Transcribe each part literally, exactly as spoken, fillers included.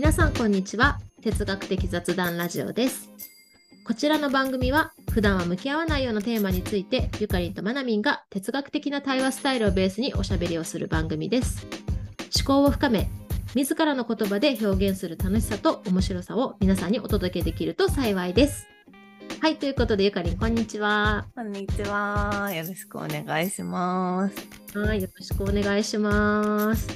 皆さんこんにちは。哲学的雑談ラジオです。こちらの番組は普段は向き合わないようなテーマについてゆかりんとまなみんが哲学的な対話スタイルをベースにおしゃべりをする番組です。思考を深め自らの言葉で表現する楽しさと面白さを皆さんにお届けできると幸いです。はい、ということでゆかりんこんにちは。こんにちは、よろしくお願いします。はい、よろしくお願いします。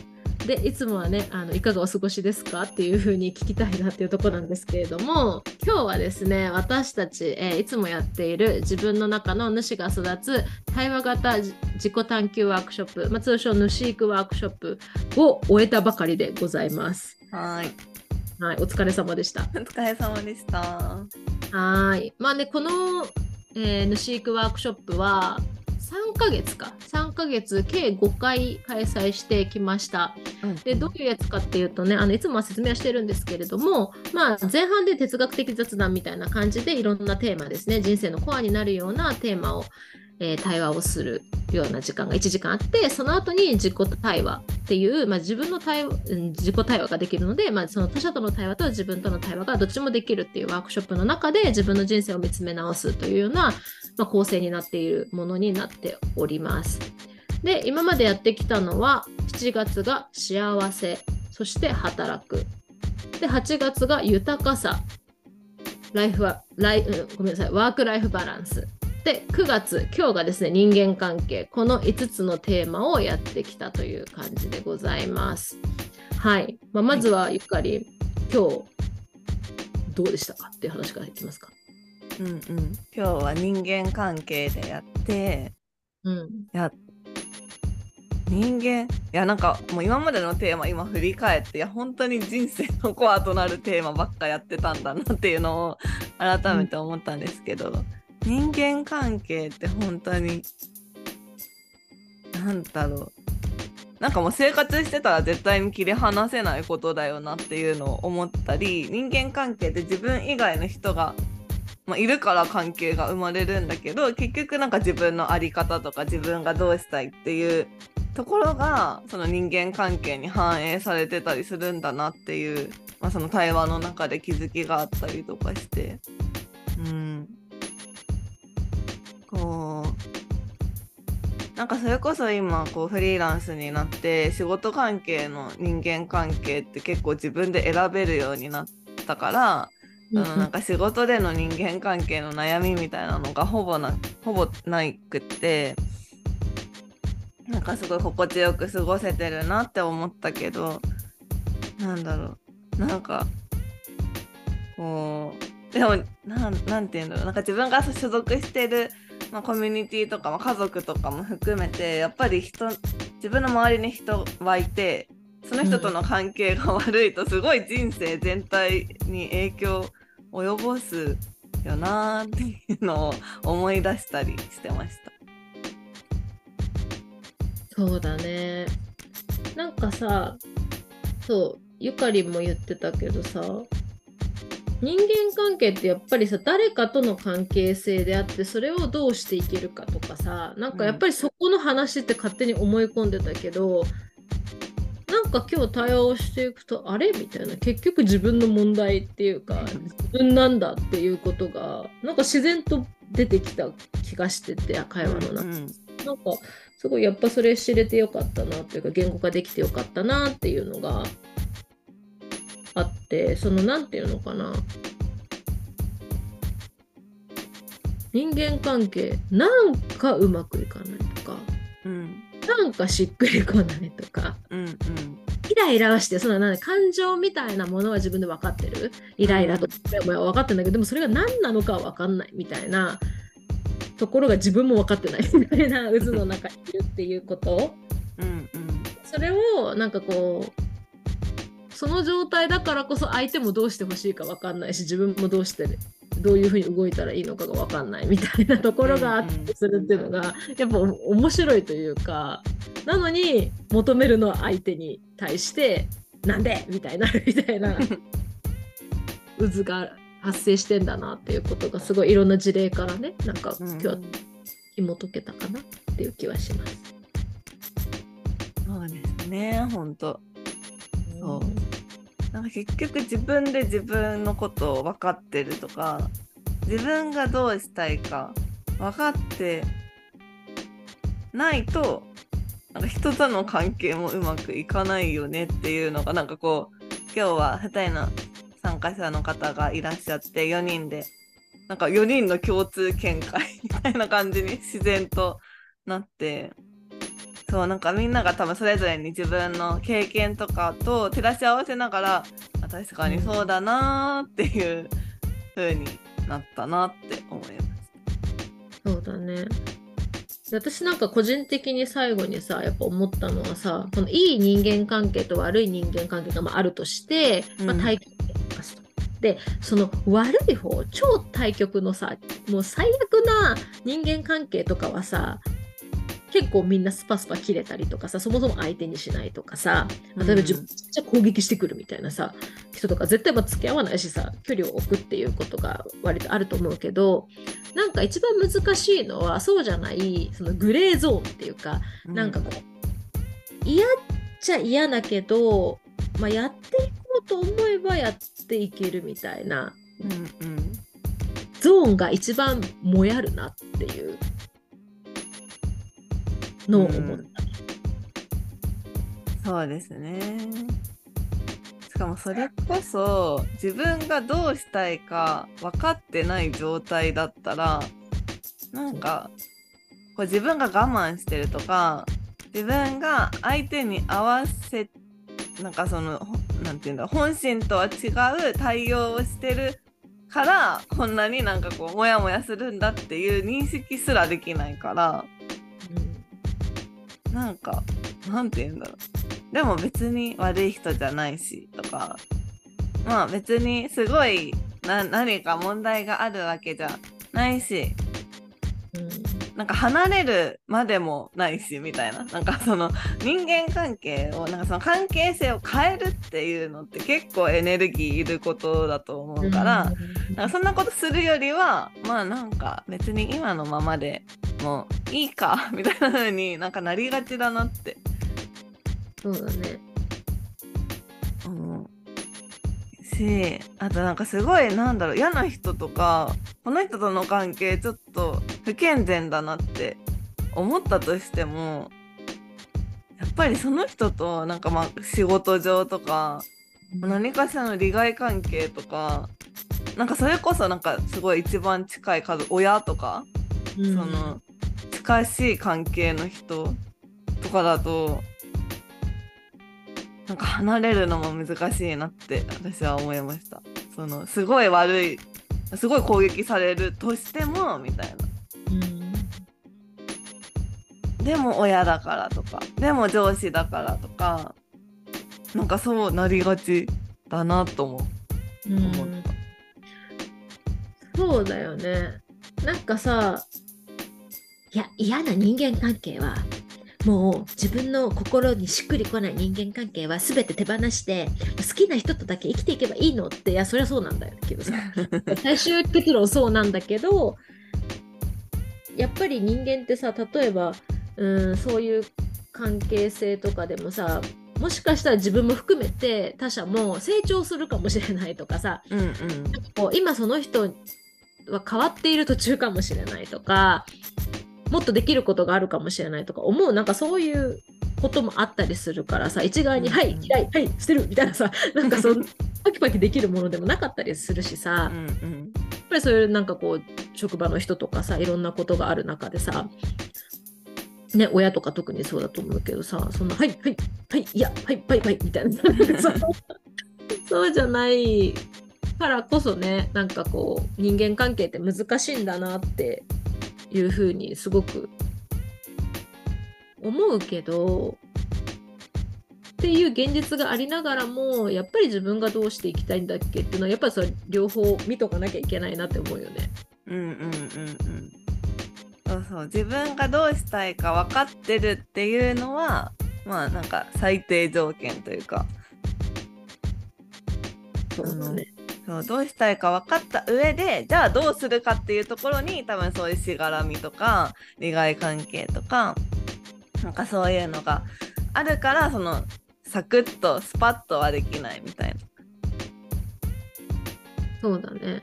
でいつもはねあのいかがお過ごしですかっていう風に聞きたいなっていうところなんですけれども、今日はですね私たち、えー、いつもやっている自分の中の主が育つ対話型自己探求ワークショップ、まあ、通称主育ワークショップを終えたばかりでございます。はい、はい、お疲れ様でした。お疲れ様でした。はい、まあねこの、えー、主育ワークショップはさんかげつかさんかげつ計ごかい開催してきました、うん、でどういうやつかっていうとねあのいつもは説明はしてるんですけれども、まあ、前半で哲学的雑談みたいな感じでいろんなテーマですね、人生のコアになるようなテーマを、えー、対話をするような時間がいちじかんあって、その後に自己対話っていう、まあ、自分の対話、自己対話ができるので、まあ、その他者との対話と自分との対話がどっちもできるっていうワークショップの中で自分の人生を見つめ直すというような、まあ、構成になっているものになっております。で今までやってきたのはしちがつが幸せ、そして働く、ではちがつが豊かさ、ライフはライ、うん、ごめんなさいワークライフバランスで、くがつ今日がですね人間関係、このいつつのテーマをやってきたという感じでございます。はい、まあ、まずはゆかりん今日どうでしたかっていう話からいきますか。うんうん、今日は人間関係でやって、うん、や人間いやなんかもう今までのテーマ今振り返っていや本当に人生のコアとなるテーマばっかやってたんだなっていうのを改めて思ったんですけど、うん、人間関係って本当になんだろう、なんかもう生活してたら絶対に切り離せないことだよなっていうのを思ったり、人間関係って自分以外の人がまあ、いるから関係が生まれるんだけど、結局なんか自分の在り方とか自分がどうしたいっていうところがその人間関係に反映されてたりするんだなっていう、まあ、その対話の中で気づきがあったりとかして、うん、こうなんかそれこそ今こうフリーランスになって仕事関係の人間関係って結構自分で選べるようになったから。あのなんか仕事での人間関係の悩みみたいなのがほぼなほぼないくってなんかすごい心地よく過ごせてるなって思ったけど、なんだろうなんかこうでもな ん, なんていうんだろうなんか自分が所属してる、まあ、コミュニティとか、まあ、家族とかも含めてやっぱり人自分の周りに人はいて。その人との関係が悪いとすごい人生全体に影響を及ぼすよなっていうのを思い出したりしてました。そうだね、なんかさそうゆかりも言ってたけどさ、人間関係ってやっぱりさ誰かとの関係性であってそれをどうしていけるかとかさ、なんかやっぱりそこの話って勝手に思い込んでたけど、なんか今日対話をしていくとあれみたいな、結局自分の問題っていうか自分なんだっていうことがなんか自然と出てきた気がしてて、会話の中、うんうん、なんかすごいやっぱそれ知れてよかったなっていうか言語化できてよかったなっていうのがあって、そのなんていうのかな、人間関係なんかうまくいかないとか、うんなんかしっくりこないとか、うんうん、イライラはしてそのなん感情みたいなものは自分で分かってる、イライラとか分かってるんだけど、でもそれが何なのかは分かんないみたいなところが自分も分かってないみたいな渦の中にいるっていうことうん、うん、それをなんかこうその状態だからこそ相手もどうしてほしいか分かんないし、自分もどうしてるどういうふうに動いたらいいのかが分かんないみたいなところがあってするっていうのがやっぱ面白いというか、なのに求めるのは相手に対してなんでみたいなみたいな渦が発生してんだなっていうことがすごいいろんな事例からねなんか今日は紐解けたかなっていう気はします。そうですね、ほんとそうなんか結局自分で自分のことを分かってるとか、自分がどうしたいか分かってないと、なんか人との関係もうまくいかないよねっていうのが、なんかこう今日はふたりの参加者の方がいらっしゃって、よにんでなんかよにんの共通見解みたいな感じに自然となって、そう、なんかみんなが多分それぞれに自分の経験とかと照らし合わせながら、確かにそうだなっていう風になったなって思います。そうだね。私なんか個人的に最後にさ、やっぱ思ったのはさ、このいい人間関係と悪い人間関係がま あ, あるとして、うん、まあ、対極ですと。で、その悪い方、超対極のさ、もう最悪な人間関係とかはさ、結構みんなスパスパ切れたりとかさ、そもそも相手にしないとかさ、例えば自分じゃ攻撃してくるみたいなさ、うん、人とか絶対ま付き合わないしさ、距離を置くっていうことが割とあると思うけど、なんか一番難しいのはそうじゃない、そのグレーゾーンっていうか、うん、なんかこう嫌っちゃ嫌だけど、まあ、やっていこうと思えばやっていけるみたいな、うんうん、ゾーンが一番もやるなっていうのを思った、うん、そうですね。しかもそれこそ自分がどうしたいか分かってない状態だったら、なんかこう自分が我慢してるとか、自分が相手に合わせ、なんかそのなんていうんだ、本心とは違う対応をしてるからこんなになんかこうモヤモヤするんだっていう認識すらできないから、うん、なんかなんていうんだろう。でも別に悪い人じゃないしとか、まあ別にすごいな何か問題があるわけじゃないし、うん、なんか離れるまでもないしみたいな、なんかその人間関係をなんかその関係性を変えるっていうのって結構エネルギーいることだと思うから、うん、なんかそんなことするよりはまあなんか別に今のままでもういいかみたいな風になんかなりがちだなって。そうだね。うん。し、あとなんかすごいなんだろう、嫌な人とかこの人との関係ちょっと不健全だなって思ったとしても、やっぱりその人となんかまあ仕事上とか何かしらの利害関係とか、なんかそれこそなんかすごい一番近い家族、親とか、うん、その近しい関係の人とかだと。なんか離れるのも難しいなって私は思いました。そのすごい悪い、すごい攻撃されるとしてもみたいな、うん、でも親だからとか、でも上司だからとか、なんかそうなりがちだなとも思った、うん、そうだよね。なんかさ、いや嫌な人間関係はもう自分の心にしっくりこない人間関係は全て手放して好きな人とだけ生きていけばいいのって、いやそりゃそうなんだけどさ最終結論そうなんだけど、やっぱり人間ってさ、例えばうんそういう関係性とかでもさ、もしかしたら自分も含めて他者も成長するかもしれないとかさ、うんうん、こう今その人は変わっている途中かもしれないとか、もっとできることがあるかもしれないとか思う、なんかそういうこともあったりするからさ、一概に、うんうん、はい嫌いはい捨てるみたいなさ、なんかそのパキパキできるものでもなかったりするしさ、うんうん、やっぱりそういうなんかこう職場の人とかさ、いろんなことがある中でさ、ね、親とか特にそうだと思うけどさ、そんなはいはいはいいやはいはいはいみたいなそうじゃないからこそね、なんかこう人間関係って難しいんだなっていうふうにすごく思うけど、っていう現実がありながらも、やっぱり自分がどうしていきたいんだっけっていうのは、やっぱりそれ両方見とかなきゃいけないなって思うよね。うんうんうんうん。そうそう、自分がどうしたいか分かってるっていうのは、まあなんか最低条件というか。そうですね。そうどうしたいか分かった上で、じゃあどうするかっていうところに多分そういうしがらみとか利害関係とかなんかそういうのがあるから、そのサクッとスパッとはできないみたいなそうだね、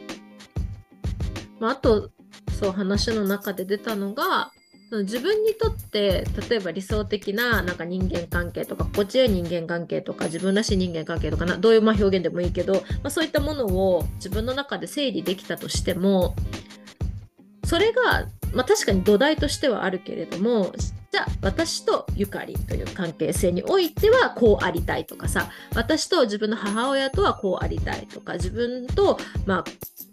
まあ、あとそう話の中で出たのが、自分にとって例えば理想的 な, なんか人間関係とか心地よい人間関係とか自分らしい人間関係とかな、どういうまあ表現でもいいけど、まあ、そういったものを自分の中で整理できたとしても、それが、まあ、確かに土台としてはあるけれども、じゃあ私とゆかりという関係性においてはこうありたいとかさ、私と自分の母親とはこうありたいとか、自分とまあ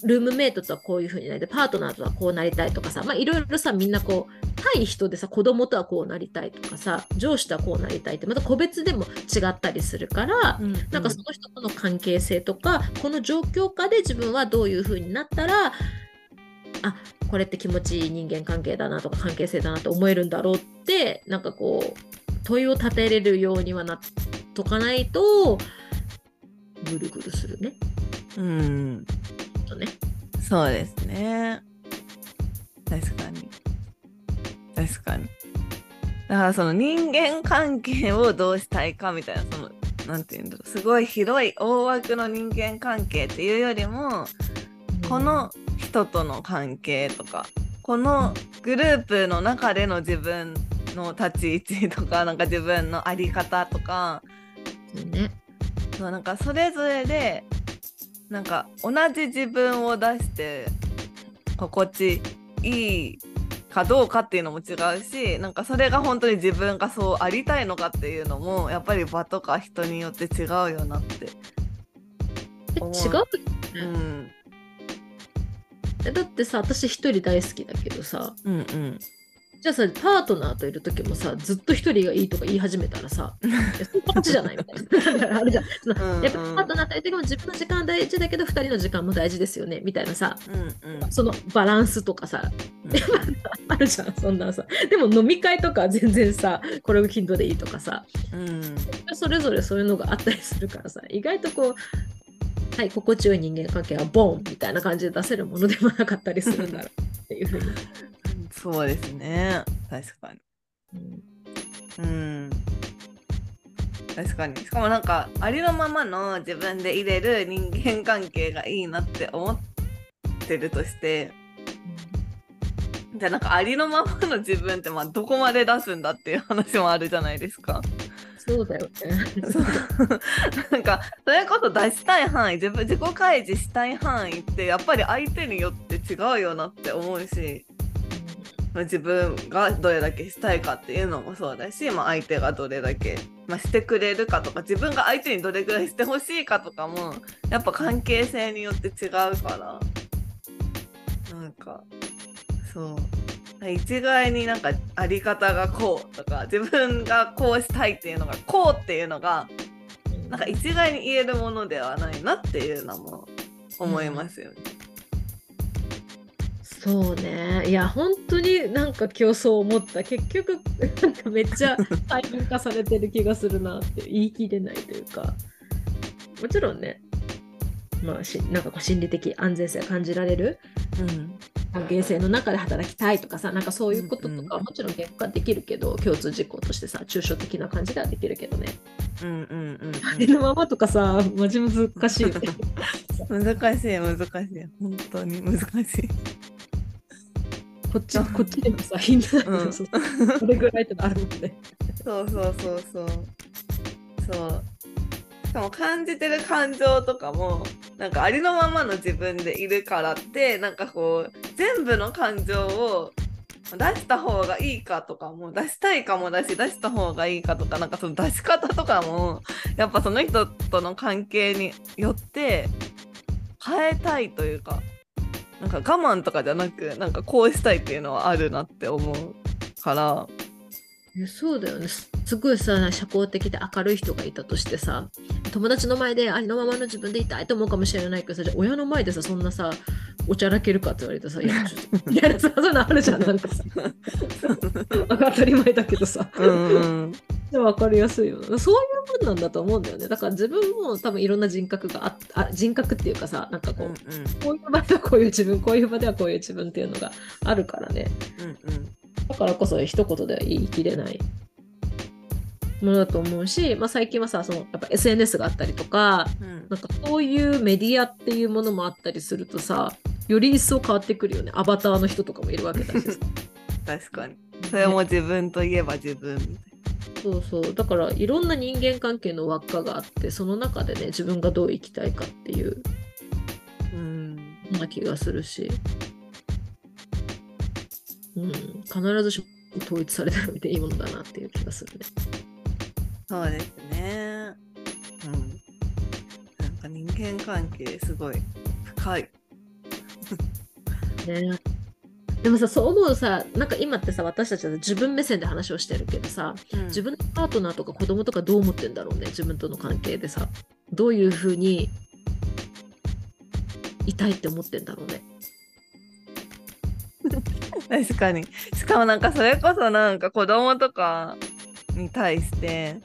ルームメイトとはこういう風になりたい、パートナーとはこうなりたいとかさ、まあいろいろさ、みんなこう対人でさ、子供とはこうなりたいとかさ、上司とはこうなりたいって、また個別でも違ったりするから、うんうん、なんかその人との関係性とか、この状況下で自分はどういう風になったら、あ、これって気持ちいい人間関係だなとか関係性だなと思えるんだろうって、なんかこう問いを立てれるようにはなっとかないとぐるぐるするね。うん。ちょっとね。そうですね。確かに。確かに。だからその人間関係をどうしたいかみたいな、そのなんていうんだろう、すごい広い大枠の人間関係っていうよりも、うん、この人との関係とか、このグループの中での自分の立ち位置とか、なんか自分の在り方とか、ね、なんかそれぞれでなんか同じ自分を出して心地いいかどうかっていうのも違うし、なんかそれが本当に自分がそうありたいのかっていうのも、やっぱり場とか人によって違うよなって思う。違う、うん、だってさ、私一人大好きだけどさ、うんうん、じゃあさ、パートナーといる時もさ、ずっと一人がいいとか言い始めたらさそんな感じじゃないみたいなあるじゃん、うんうん、やっぱパートナーといる時も自分の時間は大事だけど二人の時間も大事ですよねみたいなさ、うんうん、そのバランスとかさ、うん、あるじゃん、そんなさ。でも飲み会とか全然さ、これを頻度でいいとかさ、うん、それぞれそういうのがあったりするからさ、意外とこう、はい、心地よい人間関係はボンみたいな感じで出せるものでもなかったりするんだろうっていうふうにそうですね、確かに、うん、うん、確かに。しかもなんかありのままの自分で入れる人間関係がいいなって思ってるとして、うん、じゃあなんかありのままの自分ってまあどこまで出すんだっていう話もあるじゃないですか。そうだよねなんかそれこそ出したい範囲、自分自己開示したい範囲ってやっぱり相手によって違うよなって思うし、自分がどれだけしたいかっていうのもそうだし、まあ、相手がどれだけ、まあ、してくれるかとか、自分が相手にどれぐらいしてほしいかとかもやっぱ関係性によって違うから、なんかそう一概になんかあり方がこうとか、自分がこうしたいっていうのがこうっていうのがなんか一概に言えるものではないなっていうのも思いますよね、うん、そうね。いや本当になんか今日そう思った。結局なんかめっちゃ細分化されてる気がするなって言い切れないというか、もちろんね、まあ、しなんかこう心理的安全性を感じられる、うん関係性の中で働きたいとかさ、なんかそういうこととかもちろん言語化できるけど、うんうん、共通事項としてさ抽象的な感じではできるけどね、うんうんうんうん、あれのままとかさマジ難しいよね難しい難しい、本当に難しいこっちこっちでもさヒントだけど、それぐらいってあるもんねそうそうそうそうそう。しかも感じてる感情とかもなんかありのままの自分でいるからって、なんかこう全部の感情を出した方がいいかとかも、出したいかもだし、出した方がいいかとか、なんかその出し方とかもやっぱその人との関係によって変えたいというか、なんか我慢とかじゃなく、なんかこうしたいっていうのはあるなって思うから。そうだよね。すごいさ社交的で明るい人がいたとしてさ、友達の前でありのままの自分でいたいと思うかもしれないけどさ、じゃあ親の前でさそんなさおちゃらけるかって言われてさ、いやちょっとみたいなさ、そういうのあるじゃん、なんかさ当たり前だけどさ、うんでも分かりやすいよな。そういうもんなんだと思うんだよね。だから自分も多分いろんな人格があっあ人格っていうかさ、なんかこう、うんうん、こういう場ではこういう自分、こういう場ではこういう自分っていうのがあるからね、うんうん、だからこそ一言では言い切れないものだと思うし、まあ、最近はさそのやっぱ エスエヌエス があったりとか、うん、なんかそういうメディアっていうものもあったりするとさ、より一層変わってくるよね。アバターの人とかもいるわけだし確かにそれも自分といえば自分みたいな、ね、そうそう、だからいろんな人間関係の輪っかがあって、その中でね自分がどう生きたいかっていううんな気がするし、うん、必ずしも統一されたのでいいものだなっていう気がするね。そうですね、うん、なんか人間関係すごい深いね。でもさ、そう思うさ、なんか今ってさ、私たちは自分目線で話をしてるけどさ、うん、自分のパートナーとか子供とかどう思ってんだろうね。自分との関係でさ、どういうふうにいたいって思ってんだろうね確かに。しかもなんかそれこそなんか子供とかに対して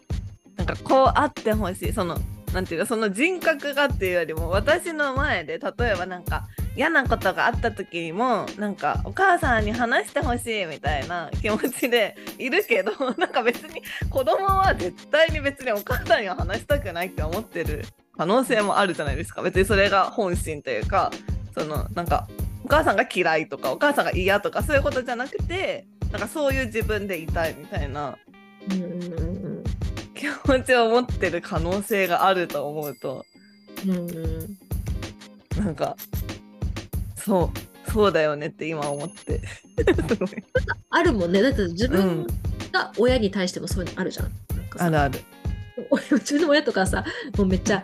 なんかこうあってほしい、そのなんていうか、その人格がっていうよりも私の前で例えばなんか嫌なことがあった時にもなんかお母さんに話してほしいみたいな気持ちでいるけど、なんか別に子供は絶対に別にお母さんには話したくないって思ってる可能性もあるじゃないですか。別にそれが本心というか、そのなんかお母さんが嫌いとかお母さんが嫌とかそういうことじゃなくて、なんかそういう自分でいたいみたいな気持ちを持ってる可能性があると思うと、うん、なんかそう、そうだよねって今思ってあるもんね。だって自分が親に対してもそういうのあるじゃん、なんかさ、あるある。うちの親とかさ、もうめっちゃ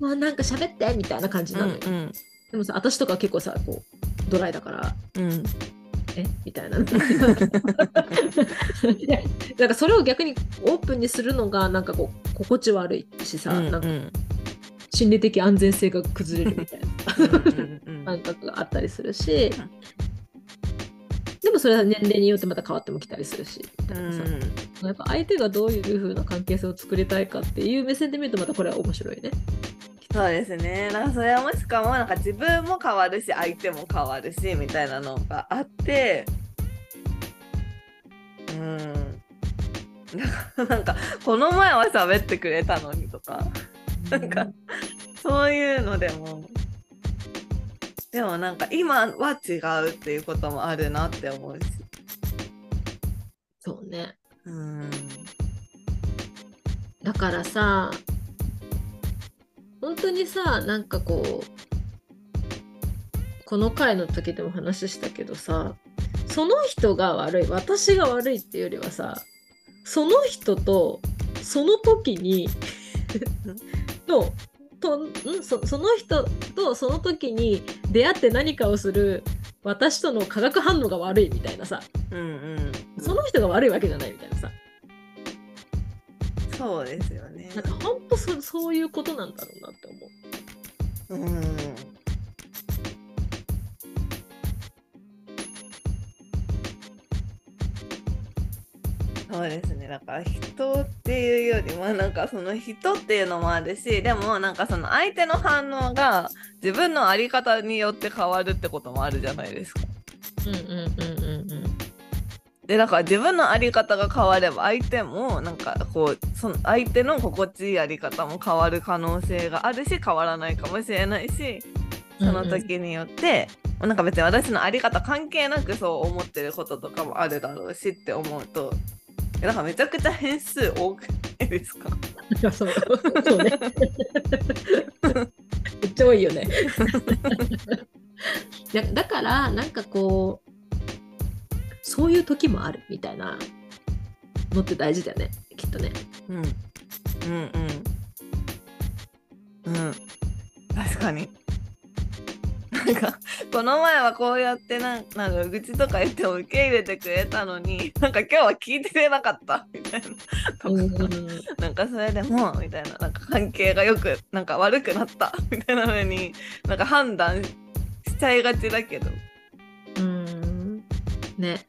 もうなんか喋ってみたいな感じなのよ、うんうん、でもさ私とか結構さこうドライだから、うん、えみたいななんかそれを逆にオープンにするのがなんかこう心地悪いしさ、うんうん、なんか心理的安全性が崩れるみたいな感覚があったりするし、でもそれは年齢によってまた変わってもきたりするし、うん、やっぱ相手がどういう風な関係性を作りたいかっていう目線で見るとまたこれは面白いね。そうですね、なんかそれもしかもなんか自分も変わるし相手も変わるしみたいなのがあって、うんだからなんかこの前は喋ってくれたのにとかなんかそういうのでも、でもなんか今は違うっていうこともあるなって思うし、そうね、うんだからさ本当にさなんかこうこの回の時でも話したけどさ、その人が悪い私が悪いっていうよりはさ、その人とその時にのとん そ, その人とその時に出会って何かをする私との化学反応が悪いみたいなさ、うんうんうん、その人が悪いわけじゃないみたいなさ、そうですよね、なんかほんと そ, そういうことなんだろうなって思う、うん、そうですね。だから人っていうよりもなんかその人っていうのもあるし、でもなんかその相手の反応が自分の在り方によって変わるってこともあるじゃないですか。うんうんうんうんうん。でだから自分の在り方が変われば相手もなんかこうその相手の心地いい在り方も変わる可能性があるし、変わらないかもしれないし、その時によって、うんうん、なんか別に私の在り方関係なくそう思ってることとかもあるだろうしって思うと。なんかめちゃくちゃ変数多くないですか？いやそうそうねめっちゃ多いよねだからなんかこうそういう時もあるみたいなのって大事だよねきっとね、うん、うんうんうん確かに。なんかこの前はこうやってなんなんか愚痴とか言っても受け入れてくれたのに、なんか今日は聞いてくれなかったみたいなとか、なんかそれでもみたいな、なんか関係がよくなんか悪くなったみたいなのになんか判断しちゃいがちだけど、うーんね、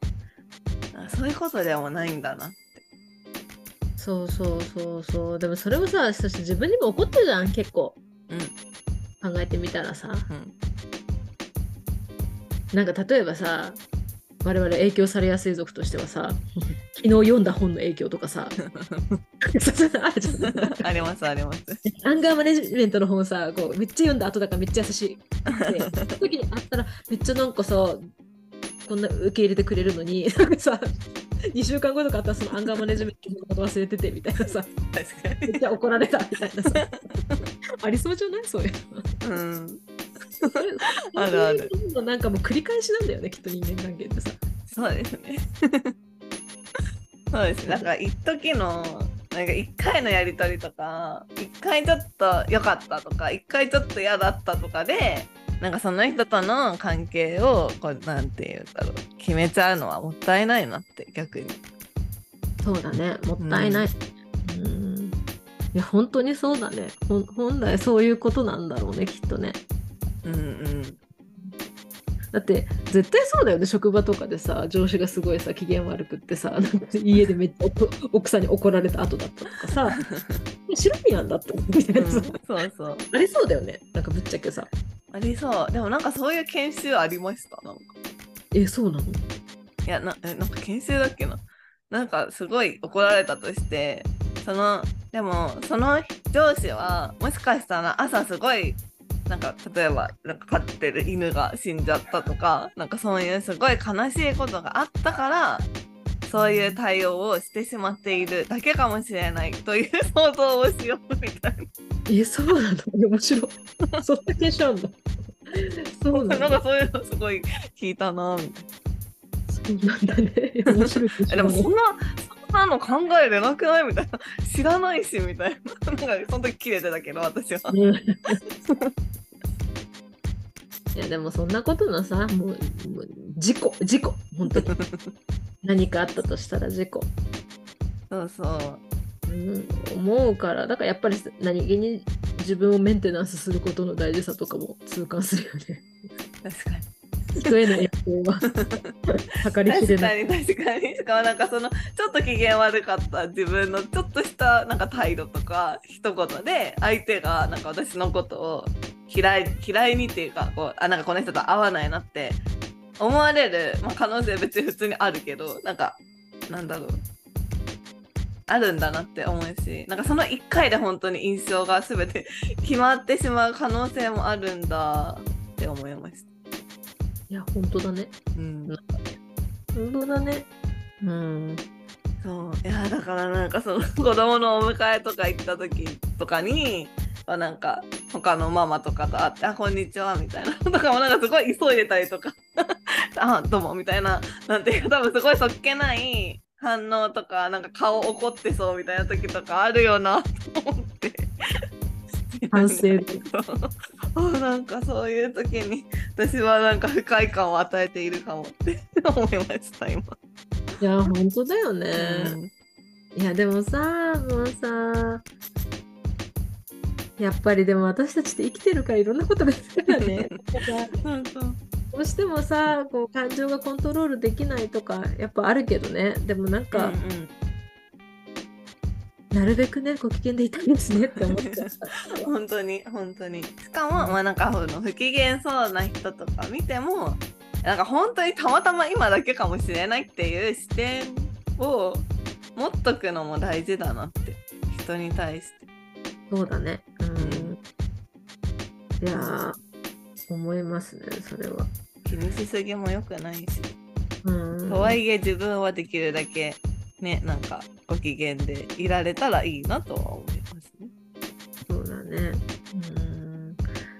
そういうことでもないんだなって。そうそうそうそう。でもそれもさ、そして自分にも怒ってるじゃん結構、うん、考えてみたらさ、うんなんか例えばさ我々影響されやすい族としてはさ昨日読んだ本の影響とかさありますあります。アンガーマネジメントの本さ、こうめっちゃ読んだ後だからめっちゃ優しいその時にあったらめっちゃなんかさ、こんな受け入れてくれるのになんかさにしゅうかんごとかあったらそのアンガーマネジメントのこと忘れててみたいなさ確かにめっちゃ怒られたみたいなさありそうじゃないそういうの、うんあるある。なんかもう繰り返しなんだよねきっと人間関係ってさ。そうですねそうですね。なんか一時のなんか一回のやり取りとか、一回ちょっと良かったとか、一回ちょっと嫌だったとかでなんかその人との関係をこうなんていうんだろう、決めちゃうのはもったいないなって逆に。そうだね、もったいない。うん、うんいや本当にそうだね。本来そういうことなんだろうねきっとね。うんうん、だって絶対そうだよね。職場とかでさ、上司がすごいさ機嫌悪くってさ、なんか家でめっちゃ奥さんに怒られた後だったとかさシラミアンだったみたいな、うん、そうそうありそうだよね。なんかぶっちゃけさありそう。でもなんかそういう研修ありました。なんかえそうなの。いや な, なんか研修だっけな。なんかすごい怒られたとして、そのでもその上司はもしかしたら朝すごいなんか例えばなんか飼ってる犬が死んじゃったとか、なんかそういうすごい悲しいことがあったからそういう対応をしてしまっているだけかもしれないという想像をしようみたいな。えそうなの、面白いそんな気しちゃうんだそうなんだ。なんかそういうのすごい聞いたなみたいな。そうなんだね、面白いでもそんなそんなの考えれなくないみたいな、知らないしみたいな。なんかその時キレてたけど私は、うんいやでもそんなことのさ、もう、もう事故事故本当に何かあったとしたら事故そうそう、うん、思うから。だからやっぱり何気に自分をメンテナンスすることの大事さとかも痛感するよね。確かに人への影響は測りきれない。確かに確かに。しかもなんかそのちょっと機嫌悪かった自分のちょっとしたなんか態度とか一言で相手がなんか私のことを嫌い嫌いにっていうか、こうあなんかこの人と合わないなって思われる、まあ、可能性別に普通にあるけど、なんかなんだろうあるんだなって思うし、なんかそのいっかいで本当に印象が全て決まってしまう可能性もあるんだって思いました。いや本当だね、うん、なんかね本当だね、うん、そういやだからなんかその子供のお迎えとか行った時とかになんか他のママとかと会って、あこんにちはみたいなとかもなんかすごい急いでたりとかあどうもみたいな、なんていうか多分すごいそっけない反応とか、なんか顔怒ってそうみたいな時とかあるよなと思って反省なんかそういう時に私はなんか不快感を与えているかもって思いました今。いや本当だよね、うん、いやでもさもうさやっぱりでも私たちって生きてるからいろんなことが好きだねどうしてもさこう感情がコントロールできないとかやっぱあるけどね。でもなんか、うんうん、なるべくねご機嫌でいたいですねって思っちゃう本当に本当に。しかも、まあ、なんかの不機嫌そうな人とか見てもなんか本当にたまたま今だけかもしれないっていう視点を持っとくのも大事だなって、人に対して。そうだね、うん、いや思いますね。それは気にしすぎも良くないし、うん、とはいえ自分はできるだけねなんかご機嫌でいられたらいいなとは思いますね。そうだね、うん、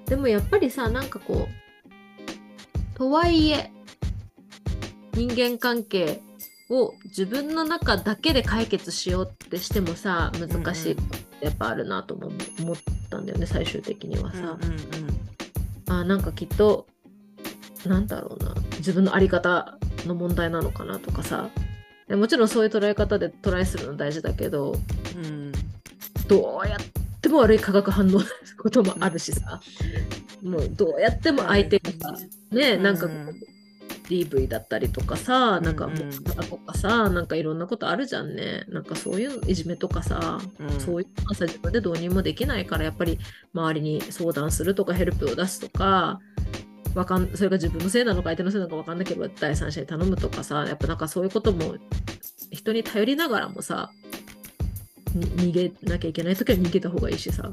でもやっぱりさなんかこうとはいえ人間関係を自分の中だけで解決しようってしてもさ難しい、うんうんやっぱあるなとも思ったんだよね最終的にはさ、うんうんうん、あなんかきっとなんだろうな自分の在り方の問題なのかなとかさ、でもちろんそういう捉え方でトライするの大事だけど、うん、どうやっても悪い化学反応のこともあるしさ、うん、もうどうやっても相手がね、うんね、なんか ディーブイ だったりとかさ、うん、なんかもうとかさなんかいろんなことあるじゃんね。なんかそういういじめとかさ、うん、そういうのはさ自分でどうにもできないからやっぱり周りに相談するとかヘルプを出すとか、わかんそれが自分のせいなのか相手のせいなのか分かんなければ第三者に頼むとかさ、やっぱなんかそういうことも人に頼りながらもさ、逃げなきゃいけないときは逃げた方がいいしさ、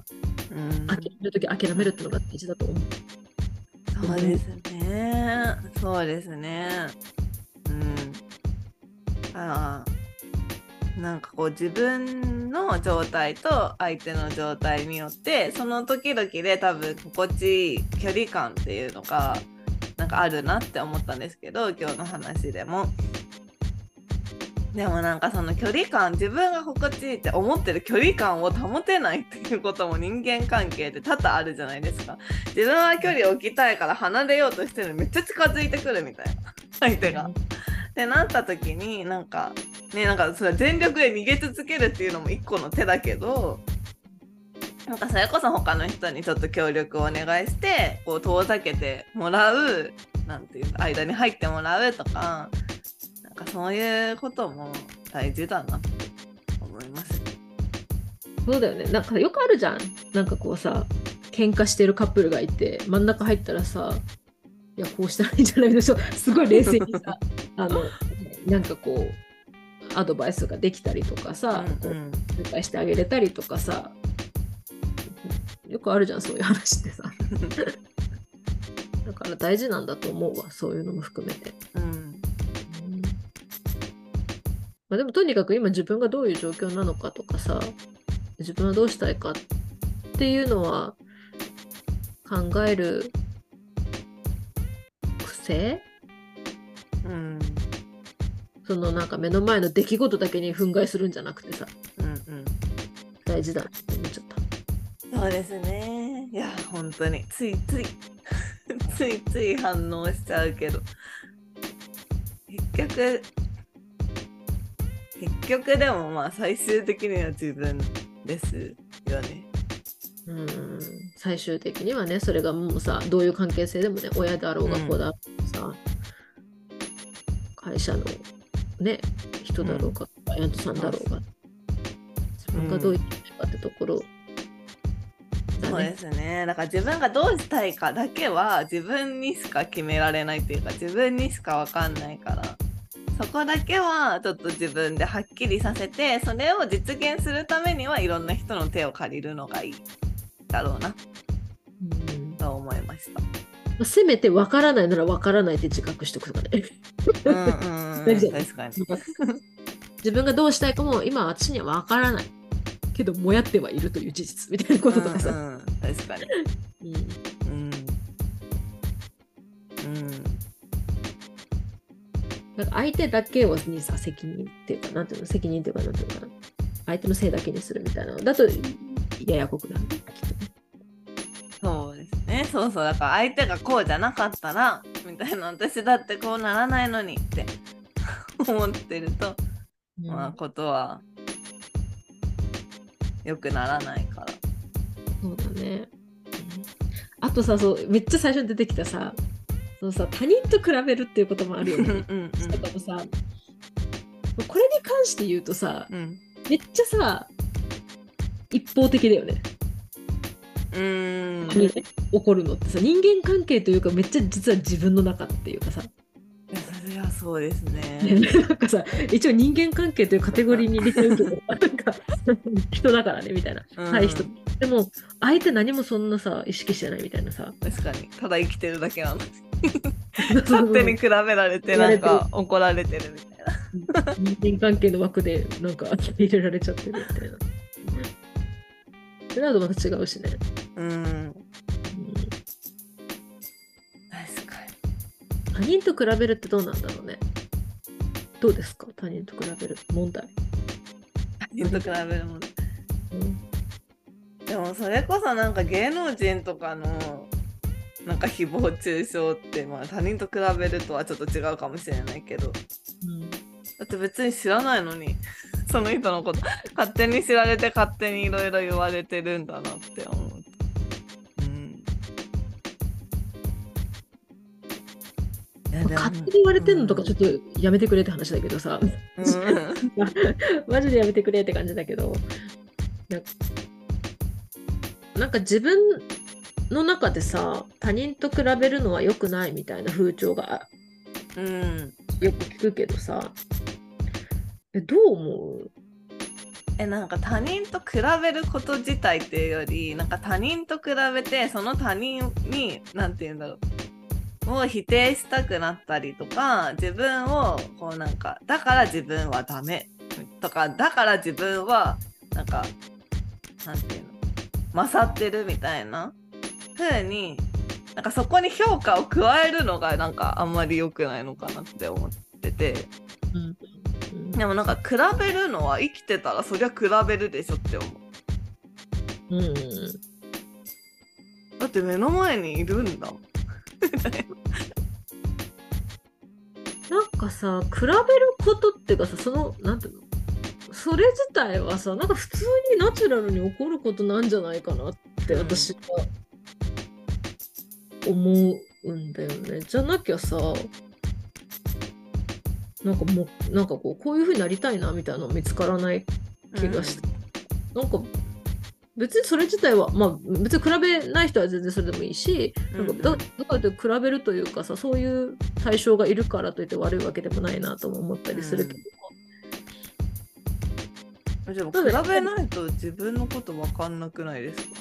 うん、諦めるときは諦めるってのが大事だと思う。そうですね、そうですね。うん、ああ、なんかこう自分の状態と相手の状態によってその時々で多分心地いい距離感っていうのがなんかあるなって思ったんですけど、今日の話でも。でもなんかその距離感、自分が心地いいって思ってる距離感を保てないっていうことも人間関係で多々あるじゃないですか。自分は距離を置きたいから離れようとしてるのにめっちゃ近づいてくるみたいな、相手が。でなった時になんかね、なんかそれ全力で逃げ続けるっていうのも一個の手だけど、なんかそれこそ他の人にちょっと協力をお願いしてこう遠ざけてもらう、なんていう間に入ってもらうとか。なんかそういうことも大事だなって思います。そうだよね。なんかよくあるじゃん。なんかこうさ、喧嘩してるカップルがいて、真ん中入ったらさ、いやこうしたらいいんじゃないでしょ。すごい冷静にさ、あのなんかこうアドバイスができたりとかさ、うんうん、こう理解してあげれたりとかさ、よくあるじゃんそういう話ってさ。だから大事なんだと思うわ。そういうのも含めて。うん。まあ、でもとにかく今自分がどういう状況なのかとかさ、自分はどうしたいかっていうのは考える癖、うん、そのなんか目の前の出来事だけに憤慨するんじゃなくてさ、うんうん、大事だなって思っちゃった。そうですね。いや本当についついついつい反応しちゃうけど、結局結局でもまあ最終的には自分ですよね。うん、最終的にはね。それがもうさ、どういう関係性でもね、親だろうが子だろうがさ、うん、会社のね人だろうが、うん、クライアントさんだろうが、自分がどういうかってところ、うん、そうですね。だから自分がどうしたいかだけは自分にしか決められないっていうか、自分にしか分かんないから、そこだけはちょっと自分ではっきりさせて、それを実現するためにはいろんな人の手を借りるのがいいだろうな、うん、と思いました。せめて分からないなら分からないって自覚しておくとかね。うんうん、うん、確かに。自分がどうしたいかも今私には分からないけど、もやってはいるという事実みたいなこととかさ、うんうん、確かにいい、うんうんなんか相手だけをにさ、責任っていうか、なんていうの、責任っていうか、なんていうのかな、相手のせいだけにするみたいなのだとややこくなる、きっと。そうですね。そうそう、だから相手がこうじゃなかったらみたいな、私だってこうならないのにって思ってると、うん、まあことは良くならないから。そうだね。あとさ、そうめっちゃ最初に出てきたさ、そのさ、他人と比べるっていうこともあるよね。うんうん、だからさ、これに関して言うとさ、うん、めっちゃさ一方的だよね。うーん、これね、怒るのってさ、人間関係というか、めっちゃ実は自分の中っていうかさ。それはそうですね。なんかさ、一応人間関係というカテゴリーに入れてるけど、なんか人だからねみたいな、はい、人でも相手何もそんなさ意識してないみたいなさ。確かに、ただ生きてるだけなんだ勝手に比べられてなんか怒られてるみたいな人間関係の枠でなんか入れられちゃってるみたいな。それはまた違うしね。うん、他人と比べるってどうなんだろうね。どうですか、他人と比べる問題。他人と比べる問題、うん、でもそれこそなんか芸能人とかのなんか誹謗中傷って、まあ、他人と比べるとはちょっと違うかもしれないけど、うん、だって別に知らないのにその人のこと勝手に知られて勝手にいろいろ言われてるんだなって思う。勝手に言われてんのとかちょっとやめてくれって話だけどさ、うん、マジでやめてくれって感じだけど、な、なんか自分の中でさ、他人と比べるのは良くないみたいな風潮が、うん、よく聞くけどさ、え、どう思う？え、なんか他人と比べること自体っていうより、なんか他人と比べてその他人になんていうんだろうを否定したくなったりとか、自分をこうなんかだから自分はダメとか、だから自分はなんかなんていうの勝ってるみたいな風に、なんかそこに評価を加えるのがなんかあんまり良くないのかなって思ってて、うんうん、でもなんか比べるのは生きてたらそりゃ比べるでしょって思う、うん、だって目の前にいるんだもんなんかさ、比べることってかさ、そのなんていうのそれ自体はさ、なんか普通にナチュラルに起こることなんじゃないかなって私は思うんだよね、うん、じゃなきゃさ、なんかもうなんかこうこういう風になりたいなみたいなの見つからない気がして、うん、なんか別にそれ自体はまあ別に比べない人は全然それでもいいし、うん、なんかだからと比べるというかさ、そういう対象がいるからといって悪いわけでもないなとも思ったりするけど、うんでも比べないと自分のこと分かんなくないですか？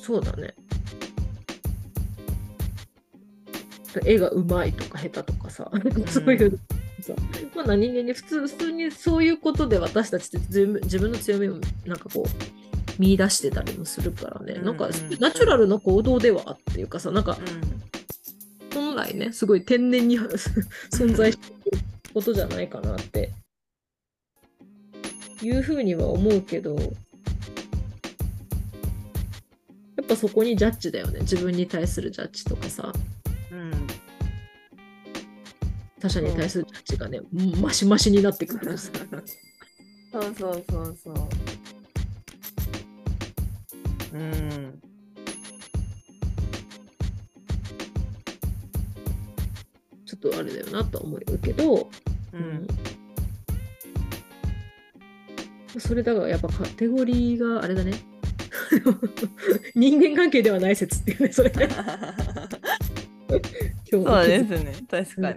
そうだね。絵がうまいとか下手とかさ、うん、そういうさ、まあ人間に普通普通にそういうことで私たちって自分、自分の強みをなんかこう見出してたりもするからね。なんか、うんうん、ナチュラルな行動ではっていうかさ、なんか、うん、本来ねすごい天然に存在していることじゃないかなって。いうふうには思うけど、やっぱそこにジャッジだよね。自分に対するジャッジとかさ、うん、他者に対するジャッジがね、うん、マシマシになってくるんですそうそうそうそう、うん、ちょっとあれだよなと思うけど、うん、うんそれだからやっぱカテゴリーがあれだね人間関係ではない説っていうね、それねそうですね、確かに確かにっ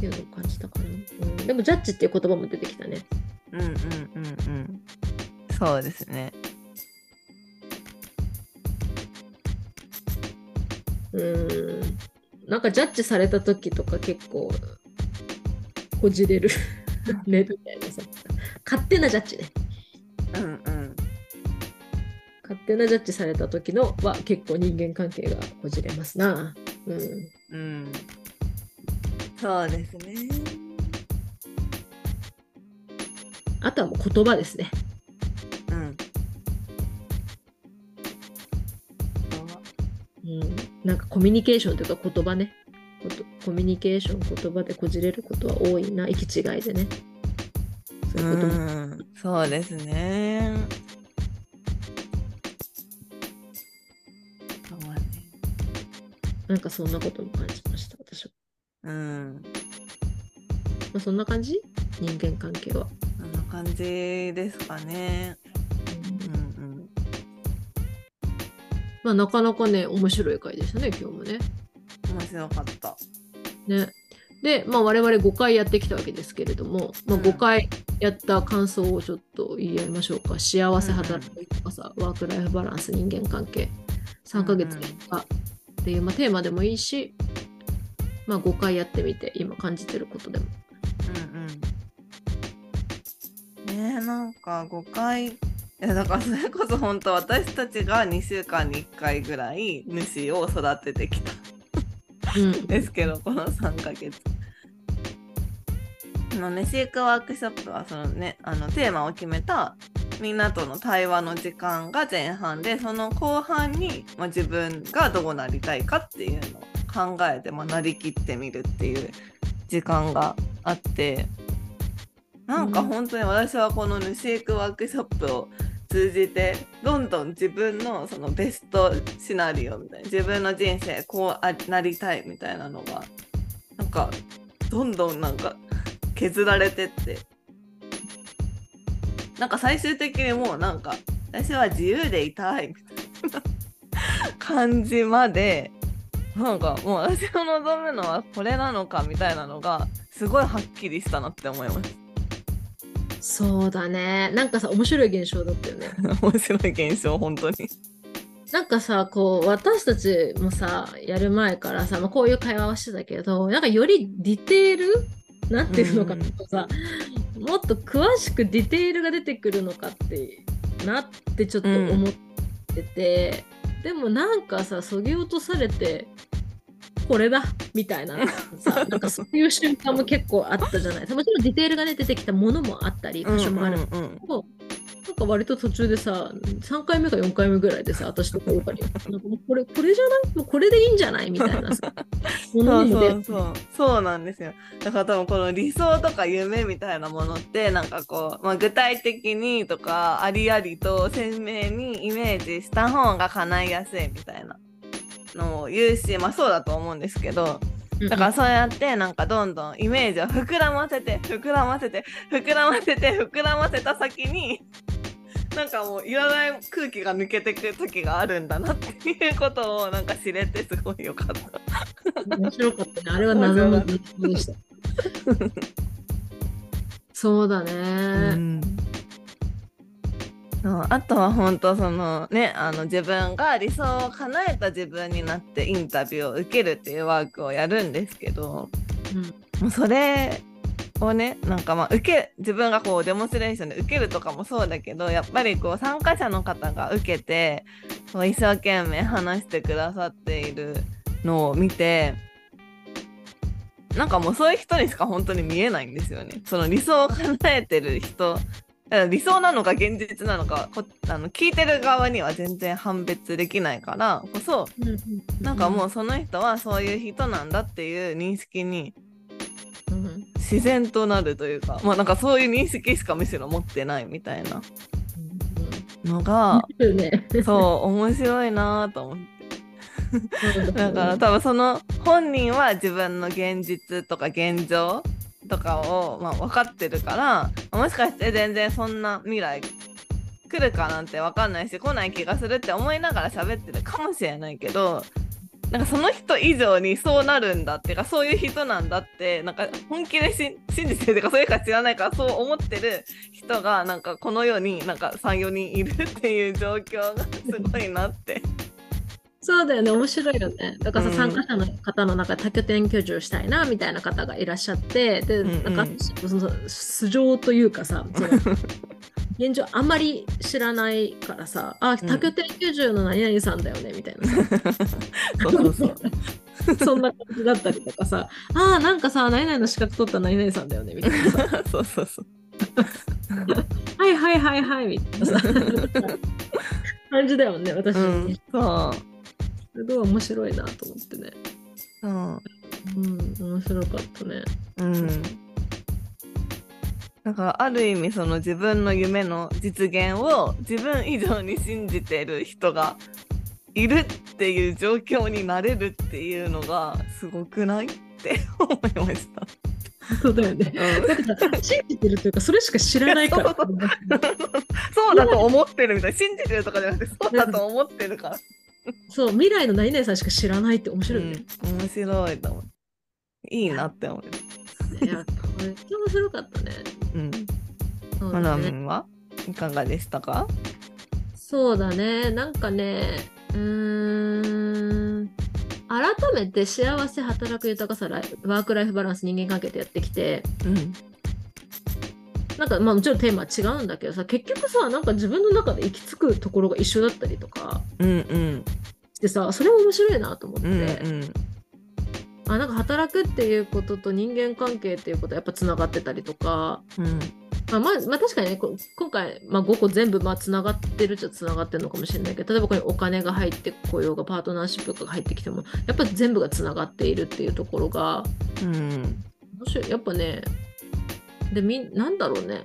ていうのを感じたかな、うん、でもジャッジっていう言葉も出てきたね。うんうんうんうんそうですね。うーんなんかジャッジされた時とか結構こじれるねみたいなさ、勝手なジャッジね、うんうん、勝手なジャッジされた時のは結構人間関係がこじれますな、うんうん、そうですね。あとはもう言葉ですね、うんうん、なんかコミュニケーションというか言葉ね、コミュニケーション言葉でこじれることは多いな、行き違いでね。そういうことも、うん、そうですね。なんかそんなことも感じました私は。うん。まあ、そんな感じ？人間関係は。そんな感じですかね。うんうんうん。まあなかなかね面白い回でしたね今日もね。面白かった、ね、で、まあ、我々ごかいやってきたわけですけれども、まあ、ごかいやった感想をちょっと言い合いましょうか。幸せ働きとかさ、うん、ワークライフバランス、人間関係、さんかげつっていう、まあ、テーマでもいいし、まあ、ごかいやってみて今感じてることでも、うんうん、ねえなんかごかいだからそれこそ本当私たちがにしゅうかんにいっかいぐらい主を育ててきたうん、ですけどこのさんかげつのね飼育ワークショップはその、ね、あのテーマを決めたみんなとの対話の時間が前半で、その後半に、まあ、自分がどうなりたいかっていうのを考えて、まあ、なりきってみるっていう時間があって、なんか本当に私はこのね飼育ワークショップを通じてどんどん自分のそのベストシナリオみたいな、自分の人生こうなりたいみたいなのがなんかどんどんなんか削られてって、なんか最終的にもうなんか私は自由でいたいみたいな感じまでなんかもう私を望むのはこれなのかみたいなのがすごいはっきりしたなって思います。そうだね、なんかさ面白い現象だったよね面白い現象本当になんかさこう私たちもさやる前からさ、まあ、こういう会話はしてたけど、なんかよりディテールなんていうのかな、うん、さもっと詳しくディテールが出てくるのかってなってちょっと思ってて、うん、でもなんかさそぎ落とされてこれだみたいなさなんかそういう瞬間も結構あったじゃないもちろんディテールが、ね、出てきたものもあったり場所もあるんだけど、うんうんうん、なんか割と途中でささんかいめかよんかいめぐらいでさ私とかよかになんかもうこれこれじゃないもうこれでいいんじゃないみたいなさものにも出る。そうそうそうそうなんですよ。だから多分この理想とか夢みたいなものってなんかこう、まあ、具体的にとかありありと鮮明にイメージした方が叶いやすいみたいなのを言うし、まあそうだと思うんですけど、だからそうやってなんかどんどんイメージを膨らませて膨らませて膨らませて膨らませた先になんかもういらない空気が抜けてくる時があるんだなっていうことをなんか知れてすごい良かった面白かったねあれは謎のでしたそうだね、うんそうあとは本当そのねあの自分が理想を叶えた自分になってインタビューを受けるっていうワークをやるんですけど、うん、もうそれをねなんかまあ受け自分がこうデモンストレーションで受けるとかもそうだけどやっぱりこう参加者の方が受けてこう一生懸命話してくださっているのを見てなんかもうそういう人にしか本当に見えないんですよね。その理想を叶えてる人理想なのか現実なのかこあの聞いてる側には全然判別できないからこそなんかもうその人はそういう人なんだっていう認識に自然となるというか、まあ、なんかそういう認識しかむしろ持ってないみたいなのがそう面白いなと思ってだから多分その本人は自分の現実とか現状とかを、まあ、分かってるからもしかして全然そんな未来来るかなんて分かんないし来ない気がするって思いながら喋ってるかもしれないけどなんかその人以上にそうなるんだっていうかそういう人なんだってなんか本気で信じてるとかそういうか知らないからそう思ってる人がなんかこの世になんか さん,よ 人いるっていう状況がすごいなってそうだよね面白いよね。だからさ、うん、参加者の方の中で多拠点居住したいなみたいな方がいらっしゃってで、うんうん、なんかその素性というかさその現状あんまり知らないからさあ多拠点居住の何々さんだよねみたいなさ、うん、そうそうそうそんな感じだったりとかさあなんかさ何々の資格取った何々さんだよねみたいなさそうそうそうはいはいはいはいみたいなさ感じだよね私、うん、そうすごい面白いなと思ってね。うん、うん、面白かったね。うん。だからある意味その自分の夢の実現を自分以上に信じてる人がいるっていう状況になれるっていうのがすごくないって思いました。そうだよね。うん、信じてるというかそれしか知らないから。そうだと思ってるみたいな信じてるとかじゃなくてそうだと思ってるから。そう未来の何々さんしか知らないって面白いね、うん、面白いと思ういいなって思ういやめっちゃ面白かったねうんそうだね。マナミンはいかがでしたか？そうだねなんかねうーん改めて幸せ働く豊かさラワークライフバランス人間関係ってやってきて、うん、なんかまあもちろんテーマは違うんだけどさ結局さなんか自分の中で行き着くところが一緒だったりとかうんうん、でさそれも面白いなと思って、うんうん、あなんか働くっていうことと人間関係っていうことはやっぱつながってたりとか、うんまあまあ、確かにねこ今回、まあ、ごこ全部まあつながってるっちゃつながってるのかもしれないけど例えばここにお金が入ってこようがパートナーシップが入ってきてもやっぱ全部がつながっているっていうところが、うん、やっぱねでみなんだろうね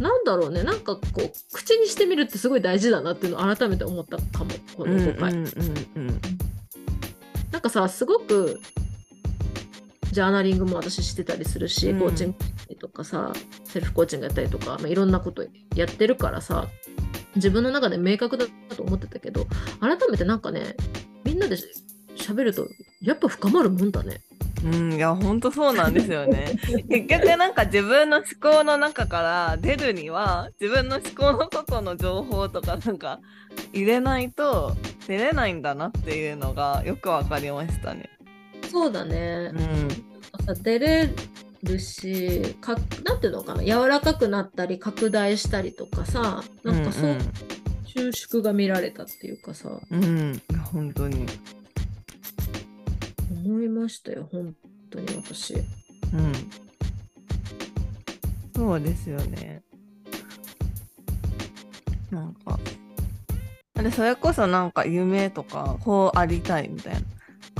なんだろうねなんかこう口にしてみるってすごい大事だなっていうのを改めて思ったかもこのごかい、うんうんうんうん、なんかさすごくジャーナリングも私してたりするし、うん、コーチングとかさセルフコーチングやったりとか、まあ、いろんなことやってるからさ自分の中で明確だと思ってたけど改めてなんかねみんなで喋るとやっぱ深まるもんだね。うん、いや本当そうなんですよね。結局なんか自分の思考の中から出るには自分の思考のことの情報とかなんか入れないと出れないんだなっていうのがよく分かりましたね。そうだね、うん、出れるしか、なんていうのかな、柔らかくなったり拡大したりとかさ、なんかそう、うんうん、収縮が見られたっていうかさ、うん、本当に思いましたよ、本当に私。うん。そうですよね。なんか、あれ、それこそなんか夢とか、こうありたいみたいな、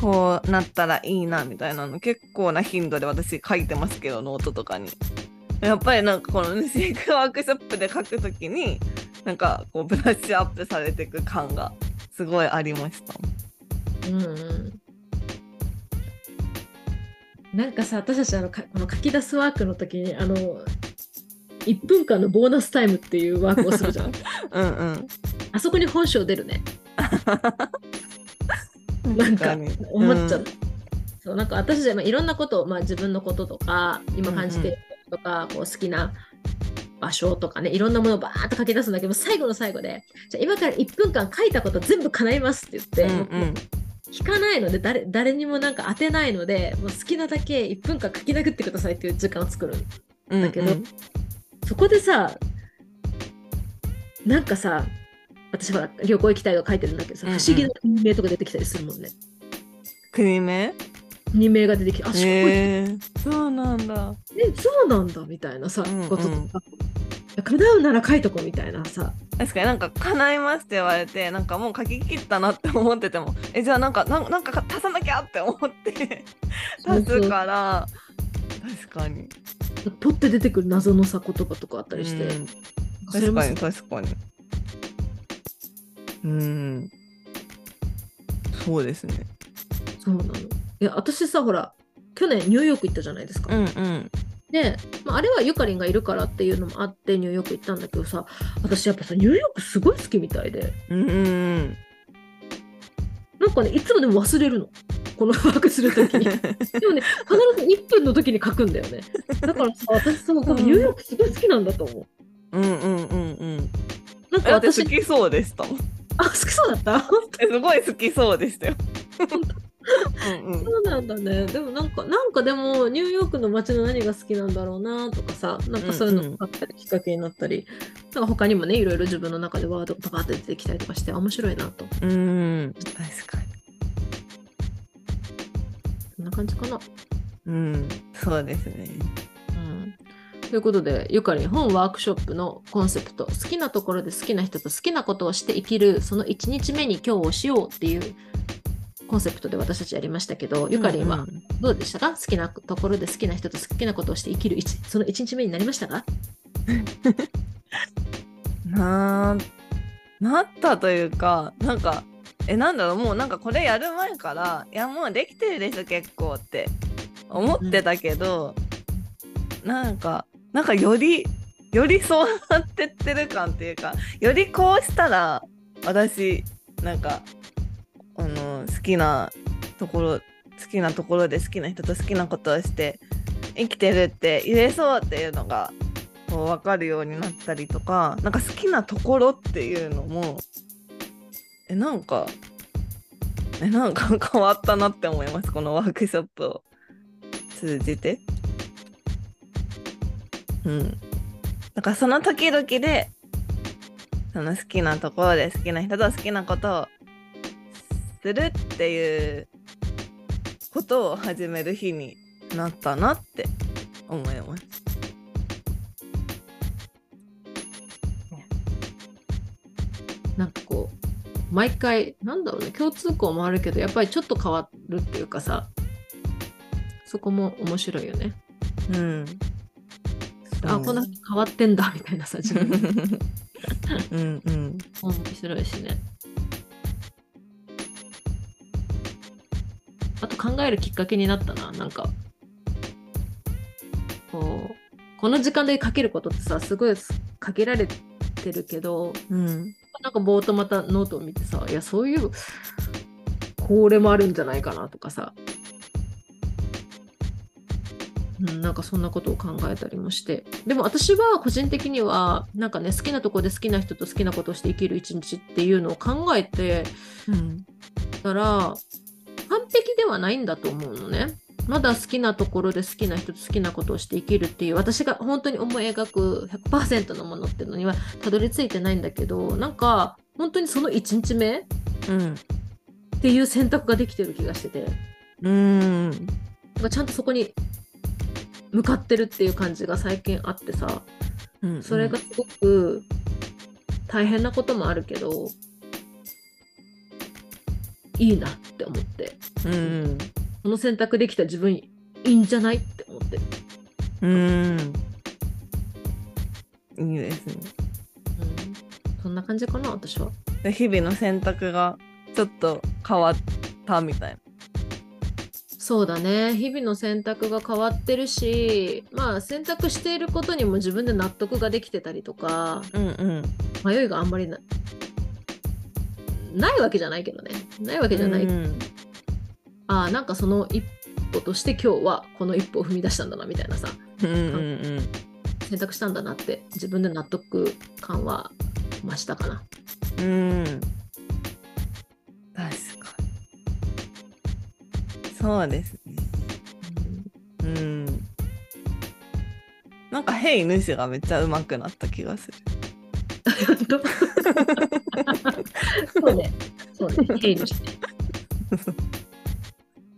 こうなったらいいなみたいなの、結構な頻度で私書いてますけど、ノートとかに。やっぱりなんかこのね、シェイクワークショップで書くときに、なんかこうブラッシュアップされていく感がすごいありました。うんうん。なんかさ、私たちあのかこの書き出すワークの時にあのいっぷんかんのボーナスタイムっていうワークをするじゃん。うんうん。あそこに本性出るね。なんか思っちゃう。うん、そうなんか私じゃ、まあ、いろんなことを、まあ、自分のこととか今感じてることとか、うんうん、こう好きな場所とかね、いろんなものをバーっと書き出すんだけど、最後の最後でじゃ今からいっぷんかん書いたこと全部叶えますって言って。うんうん聞かないので 誰, 誰にもなんか当てないのでもう好きなだけいっぷんかん書き殴ってくださいっていう時間を作るんだけど、うんうん、そこでさなんかさ私は旅行行きたいが書いてるんだけどさ、うんうん、不思議な国名とか出てきたりするもんね。国名国名が出てきてあっ、えー、そうなんだえそうなんだみたいなさ、うんうん、こととか叶うなら書いとこみたいなさ。確かになんか叶いますって言われてなんかもう書き切ったなって思っててもえじゃあなんかなんか足さなきゃって思って足すから確かにポッて出てくる謎のさ言葉とかあったりして、うん、確かに確かにうんそうですねそうなの。いや私さほら去年ニューヨーク行ったじゃないですか。うんうんでまあ、あれはゆかりんがいるからっていうのもあってニューヨーク行ったんだけどさ私やっぱさニューヨークすごい好きみたいで、うんうん、なんかねいつもでも忘れるのこのワークするときにでもね必ずいっぷんの時に書くんだよね。だからさ私そのニューヨークすごい好きなんだと思う。うんうんうんうんなんか私好きそうでしたもん。あ好きそうだったすごい好きそうでしたようんうん、そうなんだね。でもなんかなんかでもニューヨークの街の何が好きなんだろうなとかさなんかそういうのがあったりきっかけになったり、うんうん、なんか他にもねいろいろ自分の中でワードがバーッと出てきたりとかして面白いなと。うん確かにこんな感じかな。うんそうですね、うん、ということでゆかりん本ワークショップのコンセプト好きなところで好きな人と好きなことをして生きるそのいちにちめに今日をしようっていうコンセプトで私たちやりましたけどゆかりんはどうでしたか、うんうん、好きなところで好きな人と好きなことをして生きるそのいちにちめになりましたかな, なったというかなんかえなんだろうもうなんかこれやる前からいやもうできてるでしょ結構って思ってたけど、うん、なんかなんかよりよりそうなってってる感っていうかよりこうしたら私なんかあの好きなところ好きなところで好きな人と好きなことをして生きてるって言えそうっていうのがこう分かるようになったりとかなんか好きなところっていうのもえなんかえなんか変わったなって思いますこのワークショップを通じて。うんだからその時々でその好きなところで好きな人と好きなことをするっていうことを始める日になったなって思います。なんかこう毎回なんだろうね共通項もあるけどやっぱりちょっと変わるっていうかさそこも面白いよね。うん。あこんな変わってんだみたいなさ自分うんうん面白いしね。あと考えるきっかけになったな。なんかこうこの時間で書けることってさすごい限られてるけど、うん、なんかぼーっとまたノートを見てさいやそういうこれもあるんじゃないかなとかさ、うん、なんかそんなことを考えたりもして、でも私は個人的にはなんかね、好きなとこで好きな人と好きなことをして生きる一日っていうのを考えて、うん、だから完璧ではないんだと思うのね。まだ好きなところで好きな人と好きなことをして生きるっていう、私が本当に思い描く ひゃくパーセント のものっていうのにはたどり着いてないんだけど、なんか本当にそのいちにちめ、うん、っていう選択ができてる気がしてて、うーん、なんかちゃんとそこに向かってるっていう感じが最近あってさ、うんうん、それがすごく大変なこともあるけどいいなって思って、うんうん、この選択できた自分いいんじゃないって思ってる。うーん、いいですね、うん、そんな感じかな私は。日々の選択がちょっと変わったみたいな。そうだね、日々の選択が変わってるし、まあ選択していることにも自分で納得ができてたりとか、うんうん、迷いがあんまりな、ないわけじゃないけどね、ないわけじゃない、うん、ああ、なんかその一歩として今日はこの一歩を踏み出したんだなみたいなさ、うんうんうん、選択したんだなって自分で納得感は増したかな。うん、確かにそうですね、うん、うん、なんかヘイヌシがめっちゃ上手くなった気がする。そうね、そうね、ヘイヌシ、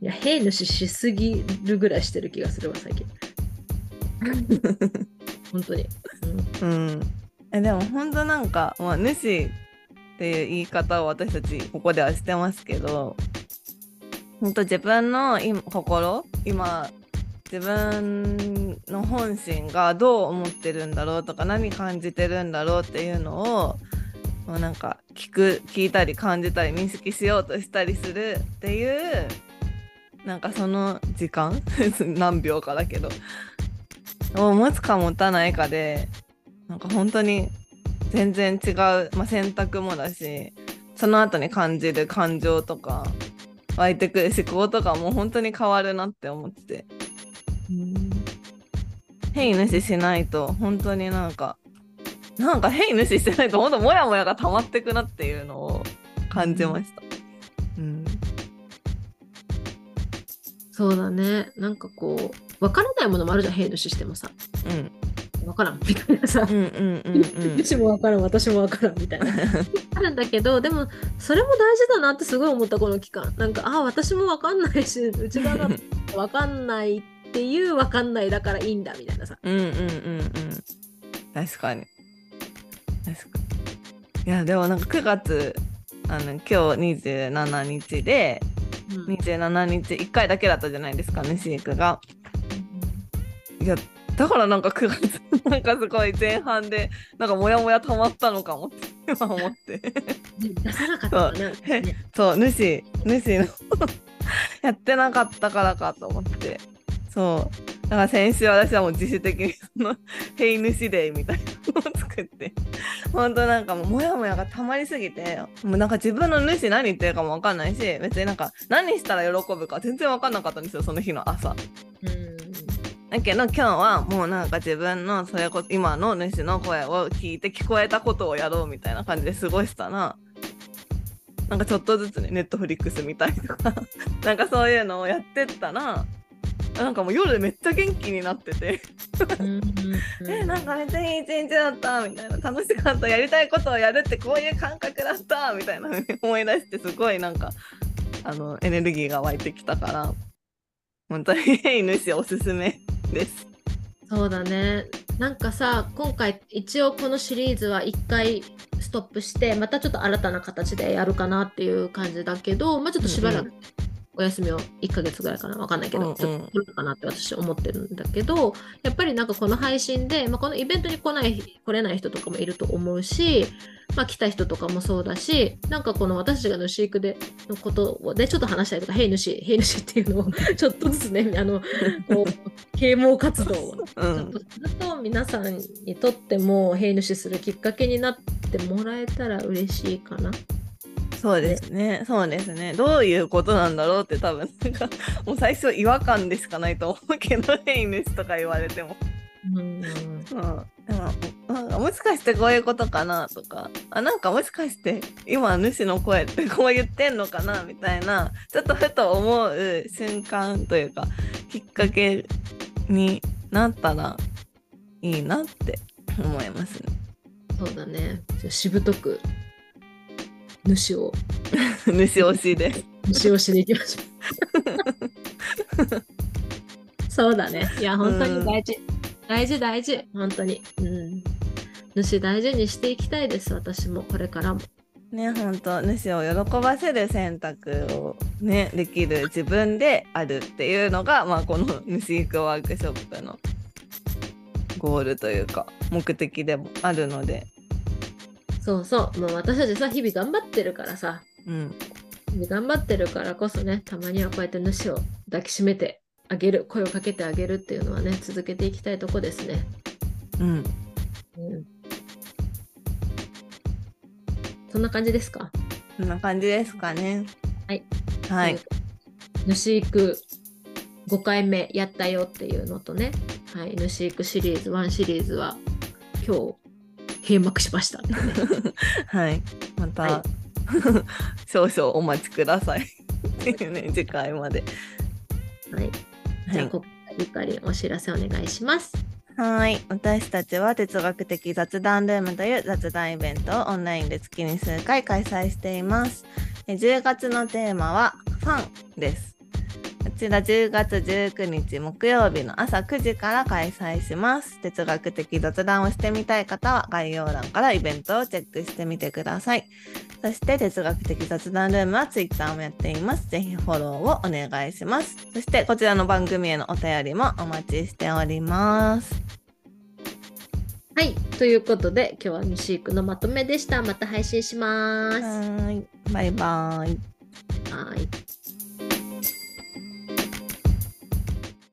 いやヘイヌシしすぎるぐらいしてる気がするわ最近。本当に、うん、うん、えでも本当なんか、まあ、ヌシっていう言い方を私たちここではしてますけど、本当自分の今心、今自分の本心がどう思ってるんだろうとか、何感じてるんだろうっていうのをもうなんか聞く聞いたり感じたり認識しようとしたりするっていう、なんかその時間何秒かだけどを持つか持たないかで、なんか本当に全然違う、まあ、選択もだし、その後に感じる感情とか湧いてくる思考とかも本当に変わるなって思って、ヘイヌシしないと本当になんかなんかヘイヌシしてないと本当モヤモヤが溜まってくなっていうのを感じました、うんうん、そうだね、なんかこう分からないものもあるじゃん、ヘイヌシしてもさ、うん分からんみたいなさ、うちも分からん私も分からんみたいなあるんだけど、でもそれも大事だなってすごい思ったこの期間。なんかあ私も分かんないし、うち側が分かんないっていう分かんないだからいいんだみたいなさ、うんうんうんうん、確かに確かに。いやでもなんかくがつあの今日にじゅうしちにちで、うん、にじゅうしちにちいっかいだけだったじゃないですかね、飼育が。いやだからなんかくがつなんかすごい前半でなんかモヤモヤ溜まったのかもって今思って出さなかったな、ね、そう主主のやってなかったからかと思って、そうだから先週私はもう自主的にそのヘイ主デイみたいなのを作って、本当なんかもうモヤモヤが溜まりすぎて、もうなんか自分の主何言ってるかも分かんないし、別になんか何したら喜ぶか全然分かんなかったんですよその日の朝。だけど今日はもうなんか自分のそれこそ今の主の声を聞いて聞こえたことをやろうみたいな感じで過ごしたら、なんかちょっとずつねネットフリックス見たりとかなんかそういうのをやってったら、なんかもう夜めっちゃ元気になっててえなんかめっちゃいい一日だったみたいな、楽しかった、やりたいことをやるってこういう感覚だったみたいな思い出して、すごいなんかあのエネルギーが湧いてきたから、本当にヘイヌシおすすめです。そうだね、なんかさ今回一応このシリーズはいっかいストップして、またちょっと新たな形でやるかなっていう感じだけど、まあちょっとしばらくお休みをいっかげつぐらいかな、わかんないけど、うんうん、ちょっと取るかなって私思ってるんだけど、やっぱりなんかこの配信で、まあ、このイベントに来ない来れない人とかもいると思うし、まあ、来た人とかもそうだし、なんかこの私たちがヌシ育でのことでちょっと話したりとか、ヘイヌシヘイヌシっていうのをちょっとずつね、あのこう啓蒙活動をちょっとすると、皆さんにとってもヘイヌシするきっかけになってもらえたら嬉しいかな。そうですね、そうですね。どういうことなんだろうって多分なんかもう最初違和感でしかないと思うけど、変異ですとか言われても、うんうんうん、なんかもしかしてこういうことかなとか、あ、なんかもしかして今主の声ってこう言ってんのかなみたいな、ちょっとふと思う瞬間というかきっかけになったらいいなって思いますね。そうだね。しぶとく主を主推しで主推しでいきましょう。そうだね。いや本当に大事、うん、大事大事本当に、うん、主大事にしていきたいです。私もこれからもね、本当主を喜ばせる選択をねできる自分であるっていうのが、まあ、この主育ワークショップのゴールというか目的でもあるので。そうそう、もう私たちさ日々頑張ってるからさ、うん、日々頑張ってるからこそね、たまにはこうやって主を抱きしめてあげる、声をかけてあげるっていうのはね続けていきたいとこですね。うん、うん、そんな感じですか。そんな感じですかね。はい、はい、主育ごかいめやったよっていうのとね、はい、主育シリーズワンシリーズは今日閉幕しました。はい、また、はい、少々お待ちください。ね、次回まで。はい。じゃあここからゆかりお知らせお願いします。はい。私たちは哲学的雑談ルームという雑談イベントをオンラインで月に数回開催しています。じゅうがつのテーマはファンです。こちらじゅうがつじゅうくにち木曜日の朝くじから開催します。哲学的雑談をしてみたい方は概要欄からイベントをチェックしてみてください。そして哲学的雑談ルームは Twitter もやっています。ぜひフォローをお願いします。そしてこちらの番組へのお便りもお待ちしております。はい、ということで今日は西育のまとめでした。また配信します。はい、バイバイ。はい。